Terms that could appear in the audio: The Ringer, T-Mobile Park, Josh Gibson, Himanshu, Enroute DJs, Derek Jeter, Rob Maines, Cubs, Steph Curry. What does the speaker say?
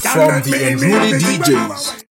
From the Enroute DJs.